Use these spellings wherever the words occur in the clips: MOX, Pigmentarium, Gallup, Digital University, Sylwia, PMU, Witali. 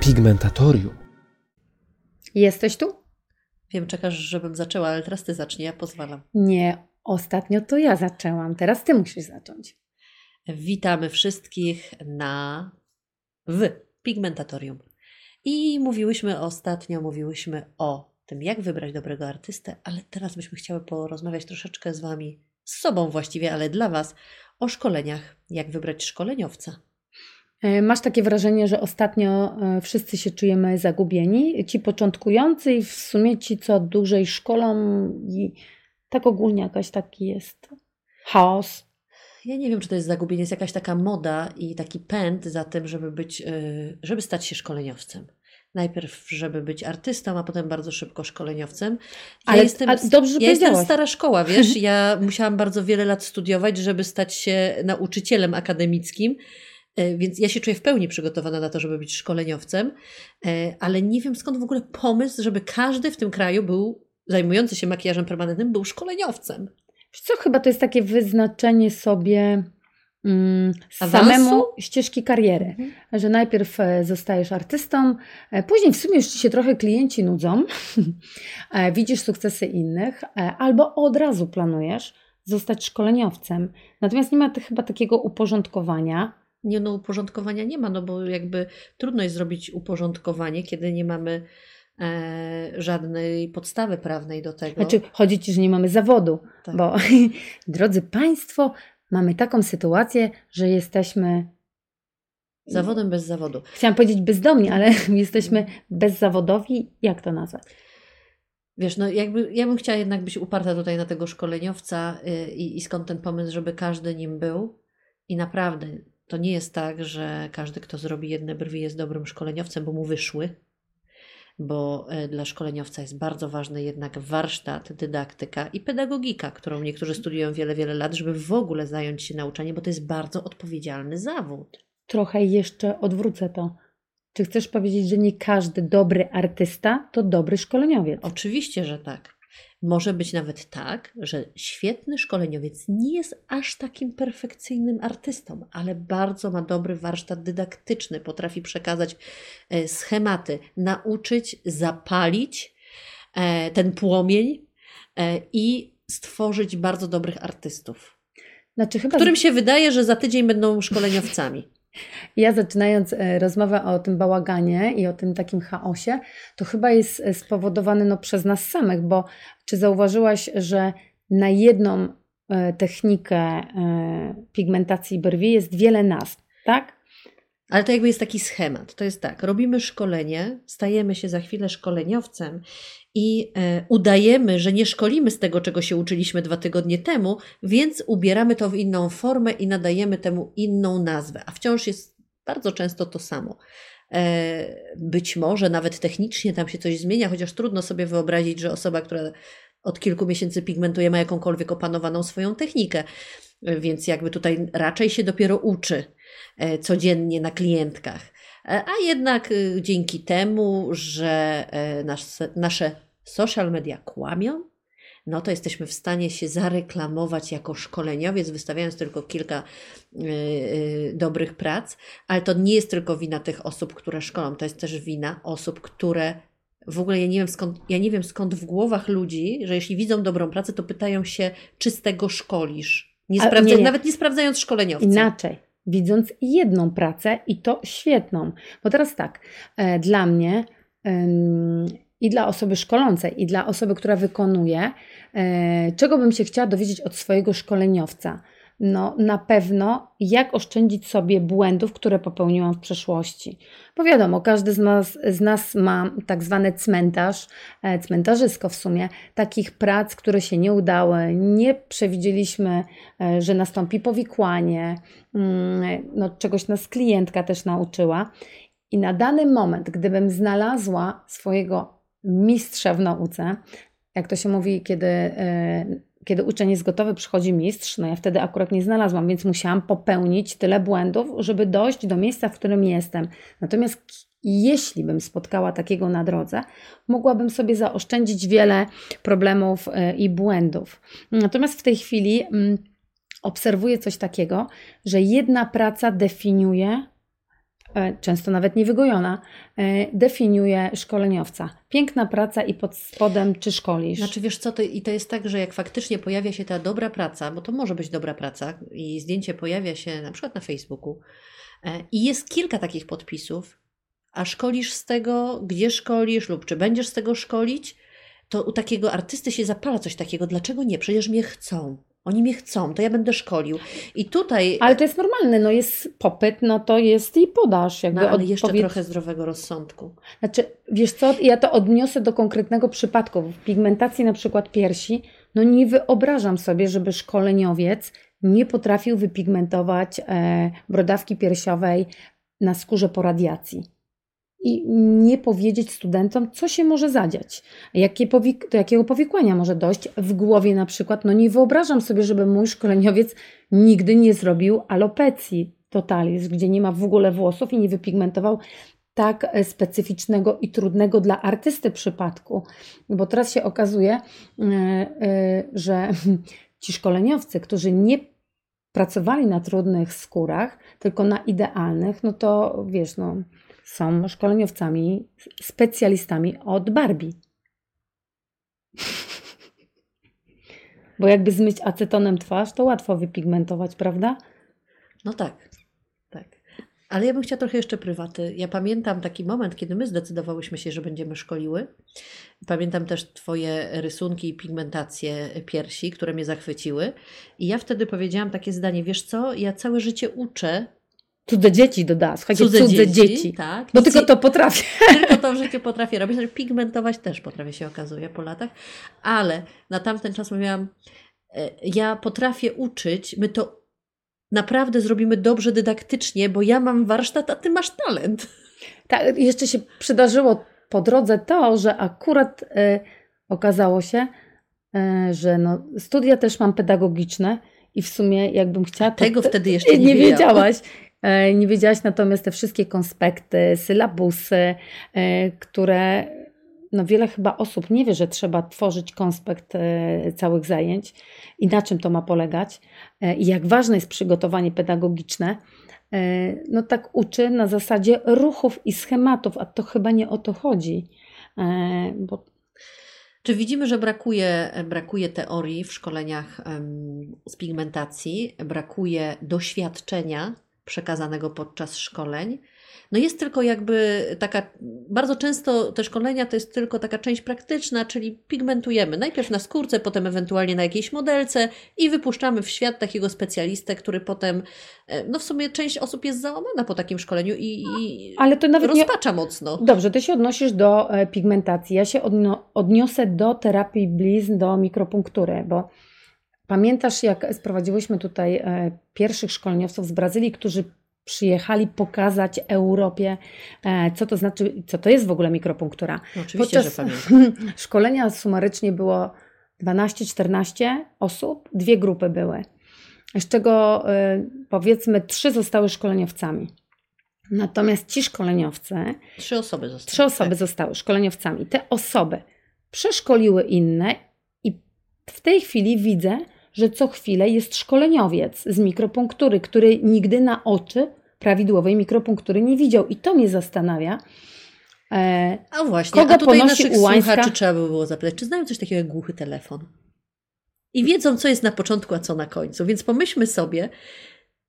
Pigmentatorium. Jesteś tu? Wiem, czekasz, żebym zaczęła, ale teraz ty zacznij, ja pozwalam. Nie, ostatnio to ja zaczęłam, teraz ty musisz zacząć. Witamy wszystkich w Pigmentatorium. I mówiłyśmy o tym, jak wybrać dobrego artystę, ale teraz byśmy chciały porozmawiać troszeczkę z wami, z sobą właściwie, ale dla was, o szkoleniach, jak wybrać szkoleniowca. Masz takie wrażenie, że ostatnio wszyscy się czujemy zagubieni, ci początkujący i w sumie ci, co dłużej szkolą i tak ogólnie jakaś taki jest chaos. Ja nie wiem, czy to jest zagubienie, jest jakaś taka moda i taki pęd za tym, żeby stać się szkoleniowcem. Najpierw, żeby być artystą, a potem bardzo szybko szkoleniowcem. Ja jestem stara szkoła, wiesz, ja musiałam bardzo wiele lat studiować, żeby stać się nauczycielem akademickim. Więc ja się czuję w pełni przygotowana na to, żeby być szkoleniowcem, ale nie wiem skąd w ogóle pomysł, żeby każdy w tym kraju zajmujący się makijażem permanentnym, był szkoleniowcem. Co, chyba to jest takie wyznaczenie sobie samemu ścieżki kariery, że najpierw zostajesz artystą, później w sumie już ci się trochę klienci nudzą, widzisz sukcesy innych, albo od razu planujesz zostać szkoleniowcem. Natomiast nie ma chyba takiego uporządkowania. Uporządkowania nie ma, bo jakby trudno jest zrobić uporządkowanie, kiedy nie mamy żadnej podstawy prawnej do tego. Znaczy, chodzi ci, że nie mamy zawodu, tak. Bo drodzy Państwo, mamy taką sytuację, że jesteśmy zawodem bez zawodu. Chciałam powiedzieć bezdomni, ale jesteśmy bezzawodowi. Jak to nazwać? Wiesz, ja bym chciała jednak być uparta tutaj na tego szkoleniowca i skąd ten pomysł, żeby każdy nim był i naprawdę... To nie jest tak, że każdy, kto zrobi jedne brwi, jest dobrym szkoleniowcem, bo mu wyszły, bo dla szkoleniowca jest bardzo ważny jednak warsztat, dydaktyka i pedagogika, którą niektórzy studiują wiele, wiele lat, żeby w ogóle zająć się nauczaniem, bo to jest bardzo odpowiedzialny zawód. Trochę jeszcze odwrócę to. Czy chcesz powiedzieć, że nie każdy dobry artysta to dobry szkoleniowiec? Oczywiście, że tak. Może być nawet tak, że świetny szkoleniowiec nie jest aż takim perfekcyjnym artystą, ale bardzo ma dobry warsztat dydaktyczny, potrafi przekazać schematy, nauczyć, zapalić ten płomień i stworzyć bardzo dobrych artystów, którym się wydaje, że za tydzień będą szkoleniowcami. Ja zaczynając rozmowę o tym bałaganie i o tym takim chaosie, to chyba jest spowodowany przez nas samych, bo czy zauważyłaś, że na jedną technikę pigmentacji brwi jest wiele nazw, tak? Ale to jakby jest taki schemat, to jest tak, robimy szkolenie, stajemy się za chwilę szkoleniowcem i udajemy, że nie szkolimy z tego, czego się uczyliśmy 2 tygodnie temu, więc ubieramy to w inną formę i nadajemy temu inną nazwę, a wciąż jest bardzo często to samo. Być może nawet technicznie tam się coś zmienia, chociaż trudno sobie wyobrazić, że osoba, która od kilku miesięcy pigmentuje, ma jakąkolwiek opanowaną swoją technikę, więc jakby tutaj raczej się dopiero uczy codziennie na klientkach. A jednak dzięki temu, że nasze social media kłamią, no to jesteśmy w stanie się zareklamować jako szkoleniowiec, wystawiając tylko kilka dobrych prac, ale to nie jest tylko wina tych osób, które szkolą, to jest też wina osób, które w ogóle ja nie wiem skąd w głowach ludzi, że jeśli widzą dobrą pracę, to pytają się, czy z tego szkolisz? Nawet nie sprawdzając szkoleniowca. Inaczej. Widząc jedną pracę i to świetną. Bo teraz tak, dla mnie i dla osoby szkolącej i dla osoby, która wykonuje, czego bym się chciała dowiedzieć od swojego szkoleniowca? No na pewno jak oszczędzić sobie błędów, które popełniłam w przeszłości. Bo wiadomo, każdy z nas ma tak zwany cmentarz, cmentarzysko w sumie, takich prac, które się nie udały, nie przewidzieliśmy, że nastąpi powikłanie, czegoś nas klientka też nauczyła. I na dany moment, gdybym znalazła swojego mistrza w nauce, jak to się mówi, kiedy uczeń jest gotowy, przychodzi mistrz, ja wtedy akurat nie znalazłam, więc musiałam popełnić tyle błędów, żeby dojść do miejsca, w którym jestem. Natomiast jeśli bym spotkała takiego na drodze, mogłabym sobie zaoszczędzić wiele problemów i błędów. Natomiast w tej chwili obserwuję coś takiego, że jedna praca definiuje, często nawet niewygojona, definiuje szkoleniowca. Piękna praca i pod spodem czy szkolisz. Znaczy wiesz co, to jest tak, że jak faktycznie pojawia się ta dobra praca, bo to może być dobra praca i zdjęcie pojawia się na przykład na Facebooku i jest kilka takich podpisów, a szkolisz z tego, gdzie szkolisz lub czy będziesz z tego szkolić, to u takiego artysty się zapala coś takiego. Dlaczego nie? Przecież mnie chcą. Oni mnie chcą, to ja będę szkolił. I tutaj... Ale to jest normalne, no jest popyt, no to jest i podaż. Jakby no, ale jeszcze trochę zdrowego rozsądku. Znaczy, wiesz co, ja to odniosę do konkretnego przypadku. W pigmentacji na przykład piersi, no nie wyobrażam sobie, żeby szkoleniowiec nie potrafił wypigmentować brodawki piersiowej na skórze po radiacji. I nie powiedzieć studentom, co się może zadziać, do jakiego powikłania może dojść w głowie na przykład. No nie wyobrażam sobie, żeby mój szkoleniowiec nigdy nie zrobił alopecji totalis, gdzie nie ma w ogóle włosów i nie wypigmentował tak specyficznego i trudnego dla artysty przypadku. Bo teraz się okazuje, że ci szkoleniowcy, którzy nie pracowali na trudnych skórach, tylko na idealnych, no to wiesz, no... Są szkoleniowcami, specjalistami od Barbie. Bo jakby zmyć acetonem twarz, to łatwo wypigmentować, prawda? No tak, tak. Ale ja bym chciała trochę jeszcze prywaty. Ja pamiętam taki moment, kiedy my zdecydowałyśmy się, że będziemy szkoliły. Pamiętam też Twoje rysunki i pigmentacje piersi, które mnie zachwyciły. I ja wtedy powiedziałam takie zdanie, wiesz co, ja całe życie uczę, cudze dzieci dodała, słuchajcie, cudze dzieci. Tak. Bo tylko to potrafię. Tylko to w życiu potrafię robić, pigmentować też potrafię, się okazuje, po latach, ale na tamten czas mówiłam, ja potrafię uczyć, my to naprawdę zrobimy dobrze dydaktycznie, bo ja mam warsztat, a ty masz talent. Tak, jeszcze się przydarzyło po drodze to, że akurat okazało się, że no, studia też mam pedagogiczne i w sumie jakbym chciała... Tego wtedy jeszcze nie wiedziałaś. Nie wiedziałaś natomiast te wszystkie konspekty, sylabusy, które no wiele chyba osób nie wie, że trzeba tworzyć konspekt całych zajęć i na czym to ma polegać i jak ważne jest przygotowanie pedagogiczne. No tak uczy na zasadzie ruchów i schematów, a to chyba nie o to chodzi. Czy widzimy, że brakuje teorii w szkoleniach z pigmentacji, brakuje doświadczenia przekazanego podczas szkoleń. No jest tylko jakby taka, bardzo często te szkolenia to jest tylko taka część praktyczna, czyli pigmentujemy najpierw na skórce, potem ewentualnie na jakiejś modelce i wypuszczamy w świat takiego specjalistę, który potem, no w sumie część osób jest załamana po takim szkoleniu i ale to nawet rozpacza mocno. Dobrze, ty się odnosisz do pigmentacji, ja się odniosę do terapii blizn, do mikropunktury, bo pamiętasz, jak sprowadziłyśmy tutaj pierwszych szkoleniowców z Brazylii, którzy przyjechali pokazać Europie, co to znaczy, co to jest w ogóle mikropunktura. No oczywiście, podczas że pamiętam. Szkolenia sumarycznie było 12-14 osób, dwie grupy były, z czego powiedzmy 3 zostały szkoleniowcami. Natomiast ci szkoleniowcy... 3 osoby zostały. 3 osoby tak. Zostały szkoleniowcami. Te osoby przeszkoliły inne i w tej chwili widzę, że co chwilę jest szkoleniowiec z mikropunktury, który nigdy na oczy prawidłowej mikropunktury nie widział. I to mnie zastanawia. A właśnie, kogo a tutaj naszych słuchaczy trzeba by było zapytać, czy znają coś takiego jak głuchy telefon? I wiedzą, co jest na początku, a co na końcu. Więc pomyślmy sobie,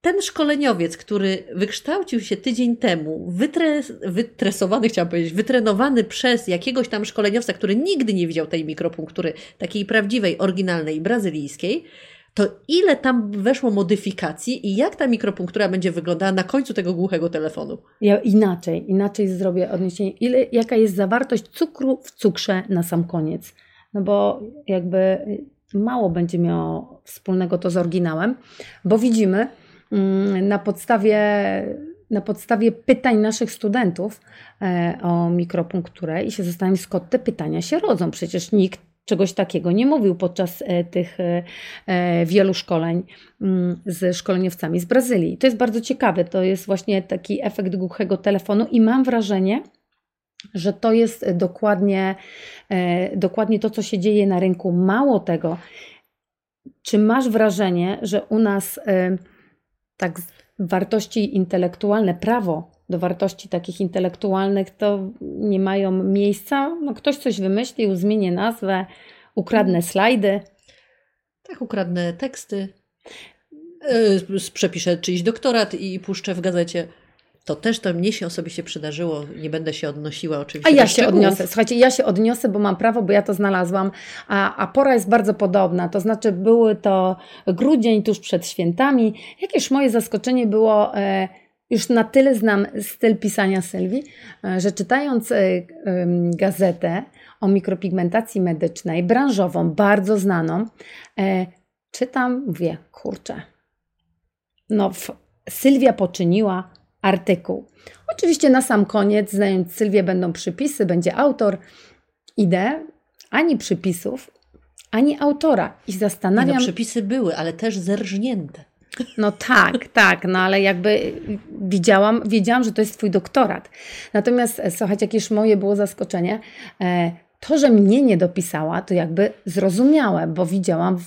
ten szkoleniowiec, który wykształcił się tydzień temu, wytrenowany przez jakiegoś tam szkoleniowca, który nigdy nie widział tej mikropunktury, takiej prawdziwej, oryginalnej, brazylijskiej, to ile tam weszło modyfikacji i jak ta mikropunktura będzie wyglądała na końcu tego głuchego telefonu? Ja inaczej zrobię odniesienie. Jaka jest zawartość cukru w cukrze na sam koniec? No bo jakby mało będzie miało wspólnego to z oryginałem, bo widzimy, na podstawie pytań naszych studentów o mikropunkturę i się zastanawiam, skąd te pytania się rodzą. Przecież nikt czegoś takiego nie mówił podczas tych wielu szkoleń z szkoleniowcami z Brazylii. To jest bardzo ciekawe, to jest właśnie taki efekt głuchego telefonu i mam wrażenie, że to jest dokładnie to, co się dzieje na rynku. Mało tego, Czy masz wrażenie, że u nas tak wartości intelektualne, prawo do wartości takich intelektualnych to nie mają miejsca? No, ktoś coś wymyślił, zmienię nazwę, ukradnę slajdy. Tak, ukradnę teksty, przepiszę czyjś doktorat i puszczę w gazecie. To też to mnie się osobiście przydarzyło. Nie będę się odnosiła oczywiście. A ja się odniosę. Słuchajcie, ja się odniosę, bo mam prawo, bo ja to znalazłam. A pora jest bardzo podobna. To znaczy były to grudzień tuż przed świętami. Jakież moje zaskoczenie było... Już na tyle znam styl pisania Sylwii, że czytając gazetę o mikropigmentacji medycznej, branżową, bardzo znaną, czytam, mówię, kurczę, no Sylwia poczyniła artykuł. Oczywiście na sam koniec, znając Sylwię, będą przypisy, będzie autor. Idę, ani przypisów, ani autora i zastanawiam... No, przypisy były, ale też zerżnięte. No tak, no ale jakby wiedziałam, że to jest twój doktorat. Natomiast słuchajcie, jakież moje było zaskoczenie, to, że mnie nie dopisała, to jakby zrozumiałe, bo widziałam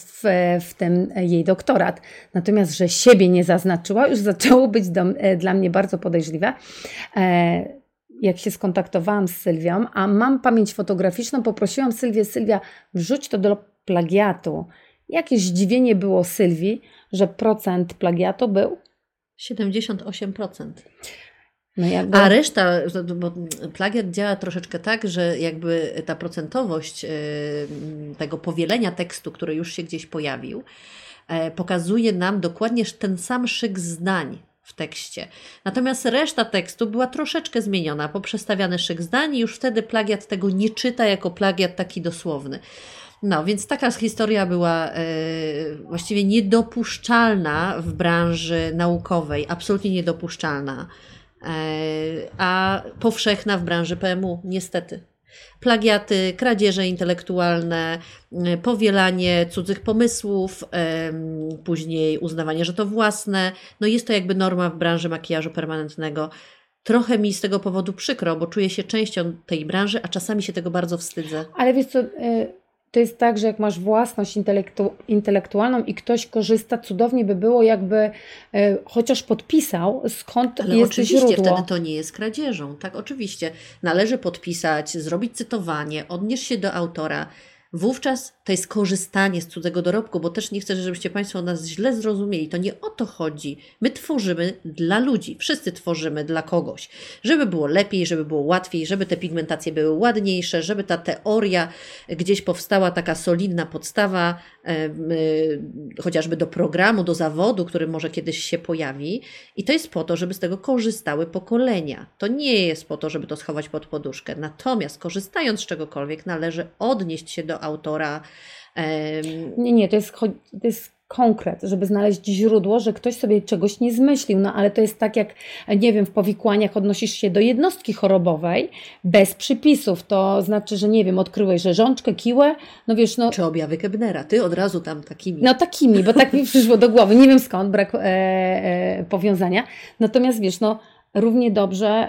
w tym jej doktorat. Natomiast, że siebie nie zaznaczyła, już zaczęło być dla mnie bardzo podejrzliwe. Jak się skontaktowałam z Sylwią, a mam pamięć fotograficzną, poprosiłam Sylwię, wrzuć to do plagiatu. Jakieś zdziwienie było Sylwii, że procent plagiatu był? 78%. No jakby... A reszta, bo plagiat działa troszeczkę tak, że jakby ta procentowość tego powielenia tekstu, który już się gdzieś pojawił, pokazuje nam dokładnie ten sam szyk zdań w tekście. Natomiast reszta tekstu była troszeczkę zmieniona, poprzestawiany szyk zdań i już wtedy plagiat tego nie czyta jako plagiat taki dosłowny. No, więc taka historia była właściwie niedopuszczalna w branży naukowej, absolutnie niedopuszczalna, a powszechna w branży PMU, niestety. Plagiaty, kradzieże intelektualne, powielanie cudzych pomysłów, później uznawanie, że to własne. No jest to jakby norma w branży makijażu permanentnego. Trochę mi z tego powodu przykro, bo czuję się częścią tej branży, a czasami się tego bardzo wstydzę. Ale wiesz co... To jest tak, że jak masz własność intelektualną i ktoś korzysta, cudownie by było, jakby chociaż podpisał, skąd ale jest oczywiście źródło. Wtedy to nie jest kradzieżą. Tak, oczywiście. Należy podpisać, zrobić cytowanie, odnieść się do autora. Wówczas to jest korzystanie z cudzego dorobku, bo też nie chcę, żebyście Państwo nas źle zrozumieli. To nie o to chodzi. My tworzymy dla ludzi. Wszyscy tworzymy dla kogoś. Żeby było lepiej, żeby było łatwiej, żeby te pigmentacje były ładniejsze, żeby ta teoria gdzieś powstała, taka solidna podstawa, chociażby do programu, do zawodu, który może kiedyś się pojawi. I to jest po to, żeby z tego korzystały pokolenia. To nie jest po to, żeby to schować pod poduszkę. Natomiast korzystając z czegokolwiek, należy odnieść się do autora. Nie, to jest konkret, żeby znaleźć źródło, że ktoś sobie czegoś nie zmyślił, no ale to jest tak jak, nie wiem, w powikłaniach odnosisz się do jednostki chorobowej bez przypisów, to znaczy, że nie wiem, odkryłeś rzeżączkę, kiłę, no wiesz, no... Czy objawy Kebnera, ty od razu tam takimi. No takimi, bo tak mi przyszło do głowy, nie wiem skąd, brak powiązania, natomiast wiesz, no równie dobrze...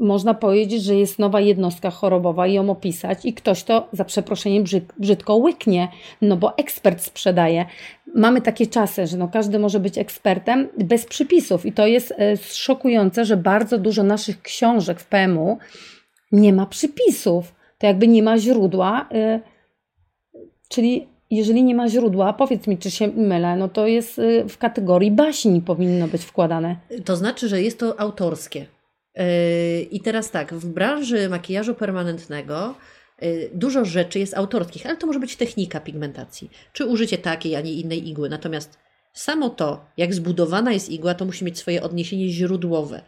Można powiedzieć, że jest nowa jednostka chorobowa i ją opisać i ktoś to, za przeproszeniem, brzydko łyknie, no bo ekspert sprzedaje. Mamy takie czasy, że no każdy może być ekspertem bez przypisów i to jest szokujące, że bardzo dużo naszych książek w PMU nie ma przypisów. To jakby nie ma źródła, czyli... Jeżeli nie ma źródła, powiedz mi, czy się mylę, no to jest w kategorii baśni powinno być wkładane. To znaczy, że jest to autorskie. I teraz tak, w branży makijażu permanentnego dużo rzeczy jest autorskich, ale to może być technika pigmentacji, czy użycie takiej, a nie innej igły. Natomiast samo to, jak zbudowana jest igła, to musi mieć swoje odniesienie źródłowe.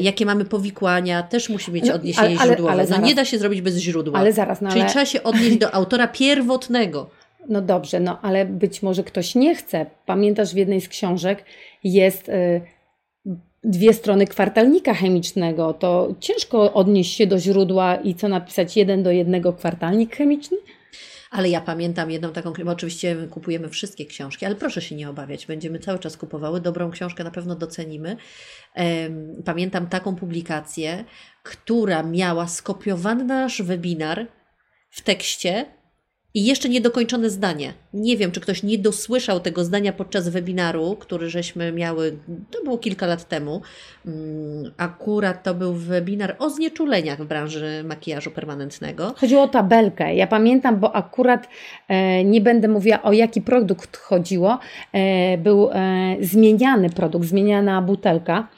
Jakie mamy powikłania, też musi mieć odniesienie źródłowe. Ale zaraz, nie da się zrobić bez źródła. Ale zaraz, no, czyli ale... trzeba się odnieść do autora pierwotnego. No dobrze, no ale być może ktoś nie chce. Pamiętasz, w jednej z książek jest... 2 strony kwartalnika chemicznego, to ciężko odnieść się do źródła i co napisać 1:1 kwartalnik chemiczny? Ale ja pamiętam jedną taką, bo oczywiście kupujemy wszystkie książki, ale proszę się nie obawiać, będziemy cały czas kupowały, dobrą książkę na pewno docenimy. Pamiętam taką publikację, która miała skopiowany nasz webinar w tekście I jeszcze niedokończone zdanie. Nie wiem, czy ktoś nie dosłyszał tego zdania podczas webinaru, który żeśmy miały, to było kilka lat temu. Akurat to był webinar o znieczuleniach w branży makijażu permanentnego. Chodziło o tabelkę. Ja pamiętam, bo akurat nie będę mówiła, o jaki produkt chodziło. Był zmieniany produkt, zmieniana butelka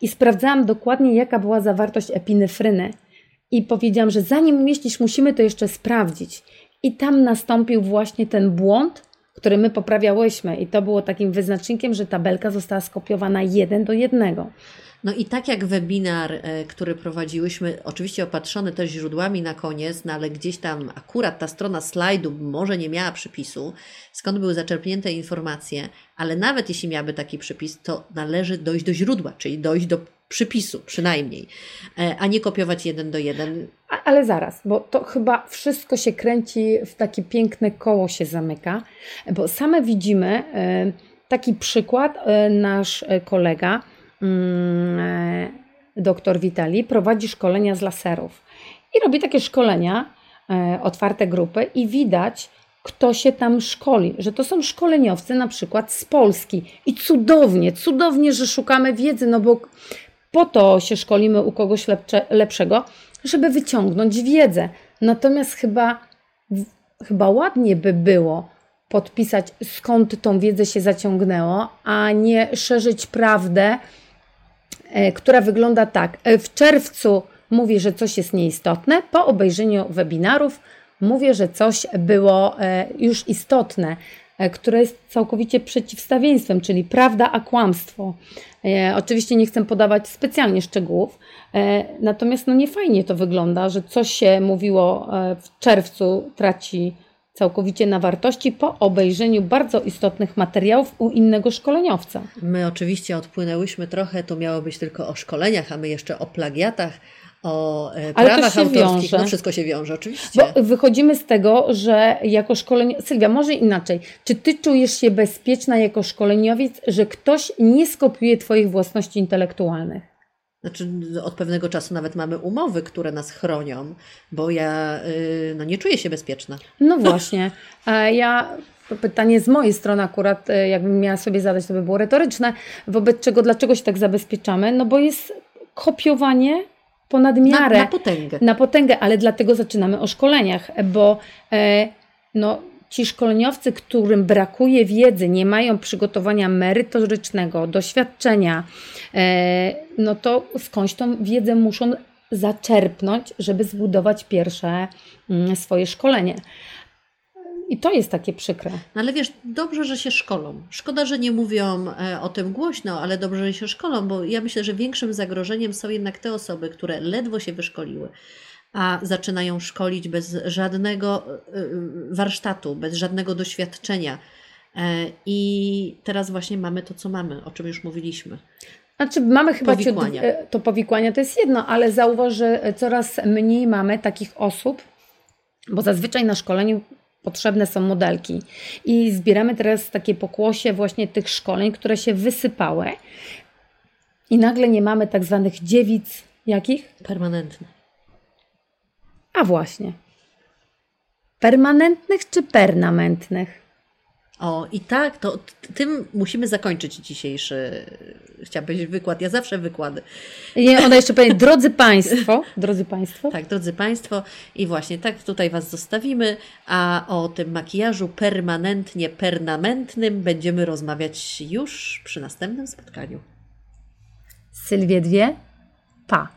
i sprawdzałam dokładnie, jaka była zawartość epinefryny. I powiedziałam, że zanim umieścić, musimy to jeszcze sprawdzić. I tam nastąpił właśnie ten błąd, który my poprawiałyśmy. I to było takim wyznacznikiem, że tabelka została skopiowana 1:1. No i tak jak webinar, który prowadziłyśmy, oczywiście opatrzony też źródłami na koniec, no ale gdzieś tam akurat ta strona slajdu może nie miała przypisu, skąd były zaczerpnięte informacje, ale nawet jeśli miałaby taki przypis, to należy dojść do źródła, czyli dojść do przypisu przynajmniej, a nie kopiować 1:1. Ale zaraz, bo to chyba wszystko się kręci w takie piękne koło się zamyka, bo same widzimy taki przykład, nasz kolega, doktor Witali, prowadzi szkolenia z laserów i robi takie szkolenia, otwarte grupy i widać, kto się tam szkoli, że to są szkoleniowcy na przykład z Polski i cudownie, że szukamy wiedzy, no bo po to się szkolimy u kogoś lepszego, żeby wyciągnąć wiedzę. Natomiast chyba ładnie by było podpisać, skąd tą wiedzę się zaciągnęło, a nie szerzyć prawdę, która wygląda tak. W czerwcu mówię, że coś jest nieistotne, po obejrzeniu webinarów mówię, że coś było już istotne, które jest całkowicie przeciwstawieństwem, czyli prawda a kłamstwo. Oczywiście nie chcę podawać specjalnie szczegółów, natomiast no nie fajnie to wygląda, że coś się mówiło w czerwcu traci całkowicie na wartości po obejrzeniu bardzo istotnych materiałów u innego szkoleniowca. My oczywiście odpłynęłyśmy trochę, to miało być tylko o szkoleniach, a my jeszcze o plagiatach, o prawach autorskich, no wszystko się wiąże oczywiście. Bo wychodzimy z tego, że jako szkolenie... Sylwia, może inaczej. Czy Ty czujesz się bezpieczna jako szkoleniowiec, że ktoś nie skopiuje Twoich własności intelektualnych? Znaczy, od pewnego czasu nawet mamy umowy, które nas chronią, bo ja no, nie czuję się bezpieczna. No właśnie. Pytanie z mojej strony akurat, jakbym miała sobie zadać, to by było retoryczne. Wobec czego, dlaczego się tak zabezpieczamy? No bo jest kopiowanie ponad miarę. Na potęgę, ale dlatego zaczynamy o szkoleniach, bo ci szkoleniowcy, którym brakuje wiedzy, nie mają przygotowania merytorycznego, doświadczenia, no to skądś tą wiedzę muszą zaczerpnąć, żeby zbudować pierwsze swoje szkolenie. I to jest takie przykre. No ale wiesz, dobrze, że się szkolą. Szkoda, że nie mówią o tym głośno, ale dobrze, że się szkolą, bo ja myślę, że większym zagrożeniem są jednak te osoby, które ledwo się wyszkoliły, a zaczynają szkolić bez żadnego warsztatu, bez żadnego doświadczenia. I teraz właśnie mamy to, co mamy, o czym już mówiliśmy. Znaczy mamy chyba powikłania. To powikłania to jest jedno, ale zauważ, że coraz mniej mamy takich osób, bo zazwyczaj na szkoleniu potrzebne są modelki i zbieramy teraz takie pokłosie właśnie tych szkoleń, które się wysypały i nagle nie mamy tak zwanych dziewic, jakich? Permanentnych. A właśnie. Permanentnych czy permanentnych? O i tak, to tym musimy zakończyć dzisiejszy, chciałabyś wykład, ja zawsze wykłady. Nie, ona jeszcze powie, drodzy Państwo. Tak, drodzy Państwo i właśnie tak tutaj Was zostawimy, a o tym makijażu permanentnie permanentnym będziemy rozmawiać już przy następnym spotkaniu. Sylwie 2, pa!